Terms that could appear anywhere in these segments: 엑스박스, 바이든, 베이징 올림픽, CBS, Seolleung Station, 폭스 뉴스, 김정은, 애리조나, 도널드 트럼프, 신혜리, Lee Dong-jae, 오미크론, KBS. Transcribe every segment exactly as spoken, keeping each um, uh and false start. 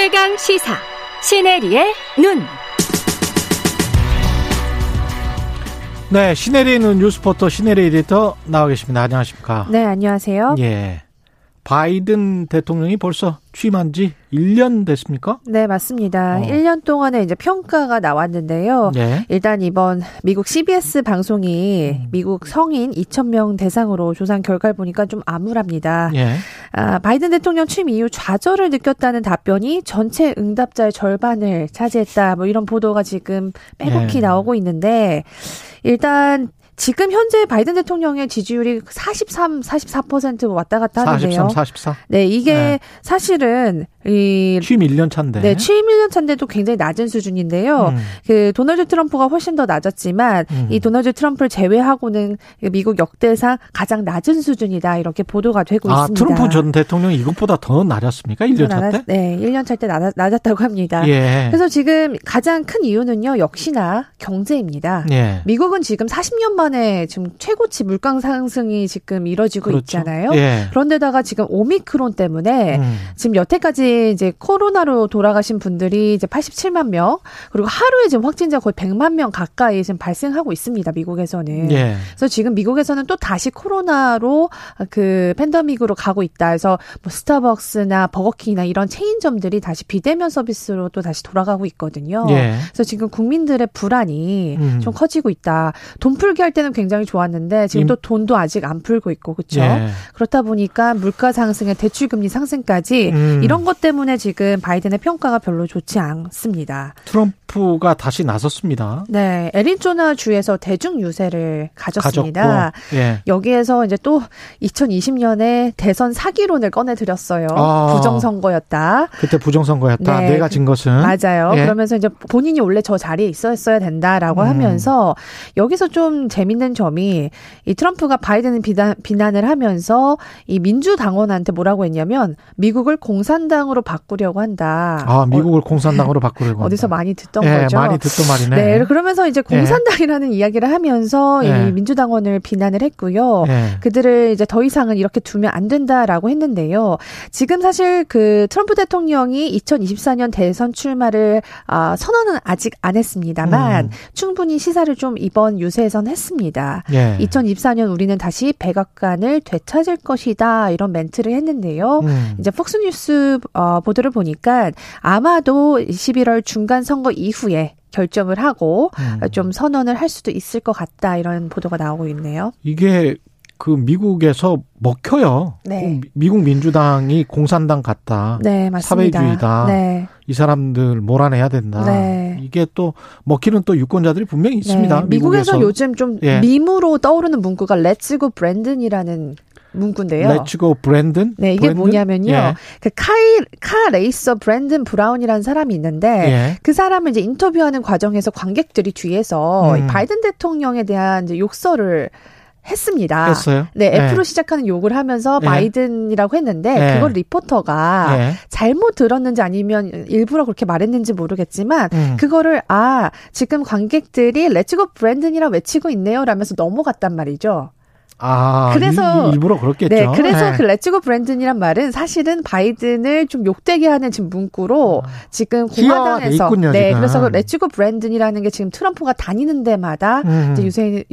최강 시사 신혜리의 눈. 네, 신혜리의 눈 뉴스포터 신혜리 에디터 나와 계십니다. 안녕하십니까? 네, 안녕하세요. 예. 바이든 대통령이 벌써 취임한 지 일 년 됐습니까? 네, 맞습니다. 어. 일 년 동안에 이제 평가가 나왔는데요. 네. 일단 이번 미국 씨비에스 방송이 미국 성인 이천 명 대상으로 조사한 결과를 보니까 좀 암울합니다. 네. 아, 바이든 대통령 취임 이후 좌절을 느꼈다는 답변이 전체 응답자의 절반을 차지했다. 뭐 이런 보도가 지금 빼곡히 네. 나오고 있는데 일단 지금 현재 바이든 대통령의 지지율이 사십삼, 사십사 퍼센트 왔다 갔다 하는데요. 사십삼, 사십사 네, 이게 네. 사실은 이 취임 일 년 차인데. 네, 취임 일 년 차인데도 굉장히 낮은 수준인데요. 음. 그 도널드 트럼프가 훨씬 더 낮았지만 음. 이 도널드 트럼프를 제외하고는 미국 역대상 가장 낮은 수준이다 이렇게 보도가 되고 아, 있습니다. 아, 트럼프 전 대통령이 이것보다 더 낮았습니까? 일 년 차 때? 네, 일 년 차 때 낮았다고 합니다. 예. 그래서 지금 가장 큰 이유는요, 역시나 경제입니다. 예. 미국은 지금 사십 년 만에 지금 최고치 물가 상승이 지금 이뤄지고 그렇죠. 있잖아요. 예. 그런데다가 지금 오미크론 때문에 음. 지금 여태까지 이제 코로나로 돌아가신 분들이 이제 팔십칠만 명 그리고 하루에 지금 확진자 거의 백만 명 가까이 지금 발생하고 있습니다. 미국에서는. 예. 그래서 지금 미국에서는 또 다시 코로나로 그 팬데믹으로 가고 있다. 그래서 뭐 스타벅스나 버거킹이나 이런 체인점들이 다시 비대면 서비스로 또 다시 돌아가고 있거든요. 예. 그래서 지금 국민들의 불안이 음. 좀 커지고 있다. 돈 풀기 할 때 는 굉장히 좋았는데 지금 또 돈도 아직 안 풀고 있고 그렇죠. 예. 그렇다 보니까 물가 상승에 대출금리 상승까지 음. 이런 것 때문에 지금 바이든의 평가가 별로 좋지 않습니다. 트럼프가 다시 나섰습니다. 네, 애리조나 주에서 대중 유세를 가졌습니다. 예. 여기에서 이제 또 이천이십 년에 대선 사기론을 꺼내드렸어요. 아. 부정선거였다. 그때 부정선거였다. 네. 내가 진 것은 맞아요. 예. 그러면서 이제 본인이 원래 저 자리에 있었어야 된다라고 음. 하면서 여기서 좀 재미. 있는 점이 이 트럼프가 바이든을 비난, 비난을 하면서 이 민주당원한테 뭐라고 했냐면 미국을 공산당으로 바꾸려고 한다. 아, 미국을 어, 공산당으로 바꾸려고 어디서 한다. 많이 듣던 예, 거죠. 많이 듣던 말이네. 네, 그러면서 이제 공산당이라는 예. 이야기를 하면서 예. 이 민주당원을 비난을 했고요. 예. 그들을 이제 더 이상은 이렇게 두면 안 된다라고 했는데요. 지금 사실 그 트럼프 대통령이 이천이십사 년 대선 출마를 아, 선언은 아직 안 했습니다만 음. 충분히 시사를 좀 이번 유세에서는 했습니다. 예. 이천이십사 년 우리는 다시 백악관을 되찾을 것이다 이런 멘트를 했는데요. 음. 이제 폭스 뉴스 보도를 보니까 아마도 십일월 중간 선거 이후에 결정을 하고 음. 좀 선언을 할 수도 있을 것 같다 이런 보도가 나오고 있네요. 이게 그 미국에서 먹혀요. 네. 미국 민주당이 공산당 같다. 네, 맞습니다. 사회주의다. 네. 이 사람들 몰아내야 된다. 네. 이게 또 먹히는 또 유권자들이 분명히 있습니다. 네. 미국에서. 미국에서 요즘 좀 예. 밈으로 떠오르는 문구가 Let's go 브랜든이라는 문구인데요. Let's go 브랜든? 네, 이게 브랜든? 뭐냐면요. 예. 그 카이, 카 레이서 브랜든 브라운이라는 사람이 있는데 예. 그 사람을 이제 인터뷰하는 과정에서 관객들이 뒤에서 음. 바이든 대통령에 대한 이제 욕설을 했습니다. 했어요? 네, F로 네. 시작하는 욕을 하면서 네. 바이든이라고 했는데 네. 그걸 리포터가 네. 잘못 들었는지 아니면 일부러 그렇게 말했는지 모르겠지만 음. 그거를 아 지금 관객들이 Let's go 브랜든이라 외치고 있네요 라면서 넘어갔단 말이죠. 아, 그래서 일부러 그렇겠죠. 네, 그래서 네. 그 Let's go 브랜든이란 말은 사실은 바이든을 좀 욕되게 하는 지금 문구로 지금 공화당에서 있군요, 네, 지금. 그래서 그 Let's go 브랜든이라는 게 지금 트럼프가 다니는 데마다 음. 이제 유세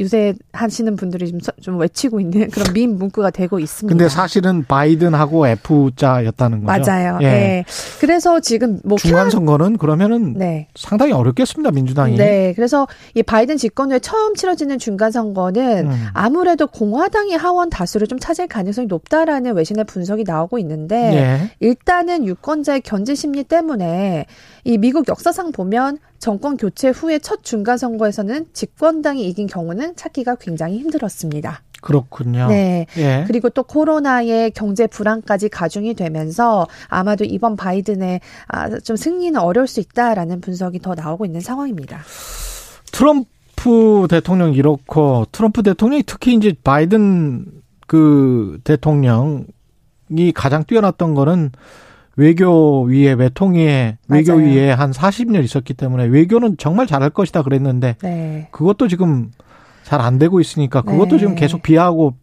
유세하시는 분들이 좀, 좀 외치고 있는 그런 밈 문구가 되고 있습니다. 근데 사실은 바이든하고 F자였다는 거죠. 맞아요. 예. 네. 그래서 지금 뭐 중간 선거는 그러면은 네. 상당히 어렵겠습니다, 민주당이. 네, 그래서 이 바이든 집권 후에 처음 치러지는 중간 선거는 음. 아무래도 공 공화당이 하원 다수를 좀 차지할 가능성이 높다라는 외신의 분석이 나오고 있는데 예. 일단은 유권자의 견제 심리 때문에 이 미국 역사상 보면 정권 교체 후에 첫 중간 선거에서는 집권당이 이긴 경우는 찾기가 굉장히 힘들었습니다. 그렇군요. 네. 예. 그리고 또 코로나의 경제 불안까지 가중이 되면서 아마도 이번 바이든의 아, 좀 승리는 어려울 수 있다라는 분석이 더 나오고 있는 상황입니다. 트럼프 트럼프 대통령 이렇고 트럼프 대통령이 특히 이제 바이든 그 대통령이 가장 뛰어났던 거는 외교 위에 외통위에 외교 위에 한 사십 년 있었기 때문에 외교는 정말 잘할 것이다 그랬는데 네. 그것도 지금 잘 안 되고 있으니까 그것도 네. 지금 계속 비하하고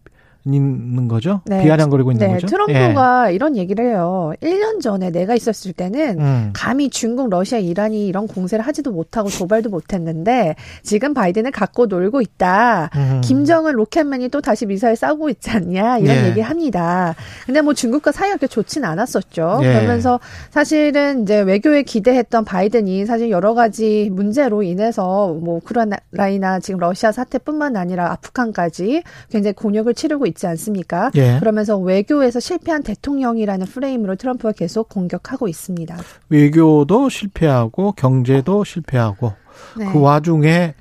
있는 거죠? 네. 비아냥거리고 있는 네. 거죠? 트럼프가 예. 이런 얘기를 해요. 일 년 전에 내가 있었을 때는 음. 감히 중국, 러시아, 이란이 이런 공세를 하지도 못하고 도발도 못했는데 지금 바이든은 갖고 놀고 있다. 음. 김정은 로켓맨이 또 다시 미사일 쏘고 있지 않냐 이런 예. 얘기합니다. 근데 뭐 중국과 사이가 그렇게 좋진 않았었죠. 예. 그러면서 사실은 이제 외교에 기대했던 바이든이 사실 여러 가지 문제로 인해서 뭐 우크라이나 지금 러시아 사태뿐만 아니라 아프간까지 굉장히 곤욕을 치르고 있지 않습니까? 예. 그러면서 외교에서 실패한 대통령이라는 프레임으로 트럼프가 계속 공격하고 있습니다. 외교도 실패하고 경제도 실패하고 네. 그 와중에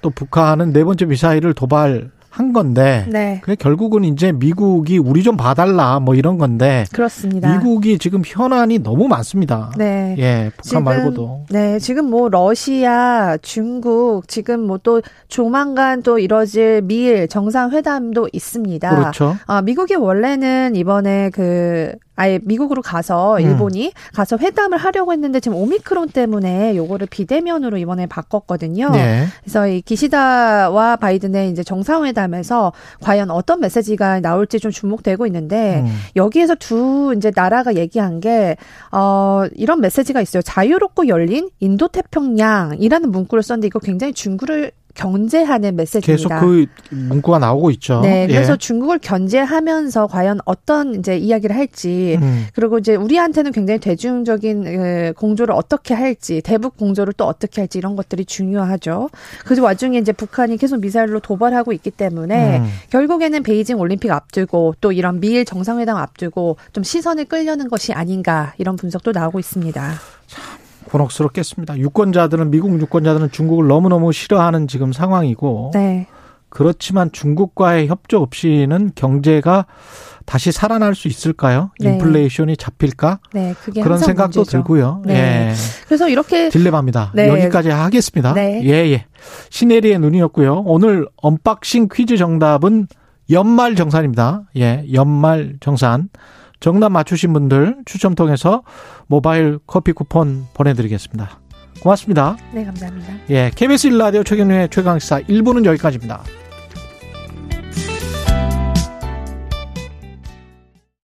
또 북한은 네 번째 미사일을 도발 한 건데 네. 그게 결국은 이제 미국이 우리 좀 봐달라 뭐 이런 건데 그렇습니다. 미국이 지금 현안이 너무 많습니다. 네, 예, 북한 지금, 말고도 네 지금 뭐 러시아, 중국 지금 뭐 또 조만간 또 이뤄질 미일 정상회담도 있습니다. 그렇죠. 아, 미국이 원래는 이번에 그 아예 미국으로 가서 일본이 음. 가서 회담을 하려고 했는데 지금 오미크론 때문에 요거를 비대면으로 이번에 바꿨거든요. 네. 그래서 이 기시다와 바이든의 이제 정상회담에서 과연 어떤 메시지가 나올지 좀 주목되고 있는데 음. 여기에서 두 이제 나라가 얘기한 게 어, 이런 메시지가 있어요. 자유롭고 열린 인도 태평양이라는 문구를 썼는데 이거 굉장히 중국을 견제하는 메시지입니다. 계속 그 문구가 나오고 있죠. 네, 그래서 예. 중국을 견제하면서 과연 어떤 이제 이야기를 할지, 음. 그리고 이제 우리한테는 굉장히 대중적인 공조를 어떻게 할지, 대북 공조를 또 어떻게 할지 이런 것들이 중요하죠. 그래서 와중에 이제 북한이 계속 미사일로 도발하고 있기 때문에 음. 결국에는 베이징 올림픽 앞두고 또 이런 미일 정상회담 앞두고 좀 시선을 끌려는 것이 아닌가 이런 분석도 나오고 있습니다. 참. 곤혹스럽겠습니다. 유권자들은 미국 유권자들은 중국을 너무너무 싫어하는 지금 상황이고 네. 그렇지만 중국과의 협조 없이는 경제가 다시 살아날 수 있을까요? 네. 인플레이션이 잡힐까? 네, 그게 그런 생각도 문제죠. 들고요. 네. 예. 그래서 이렇게 딜레마입니다. 네. 여기까지 하겠습니다. 네. 예, 예. 신혜리의 눈이었고요. 오늘 언박싱 퀴즈 정답은 연말정산입니다. 예, 연말정산. 정답 맞추신 분들 추첨 통해서 모바일 커피 쿠폰 보내드리겠습니다. 고맙습니다. 네, 감사합니다. 예, 케이비에스 일 라디오 최경영의 최강시사 일 부는 여기까지입니다.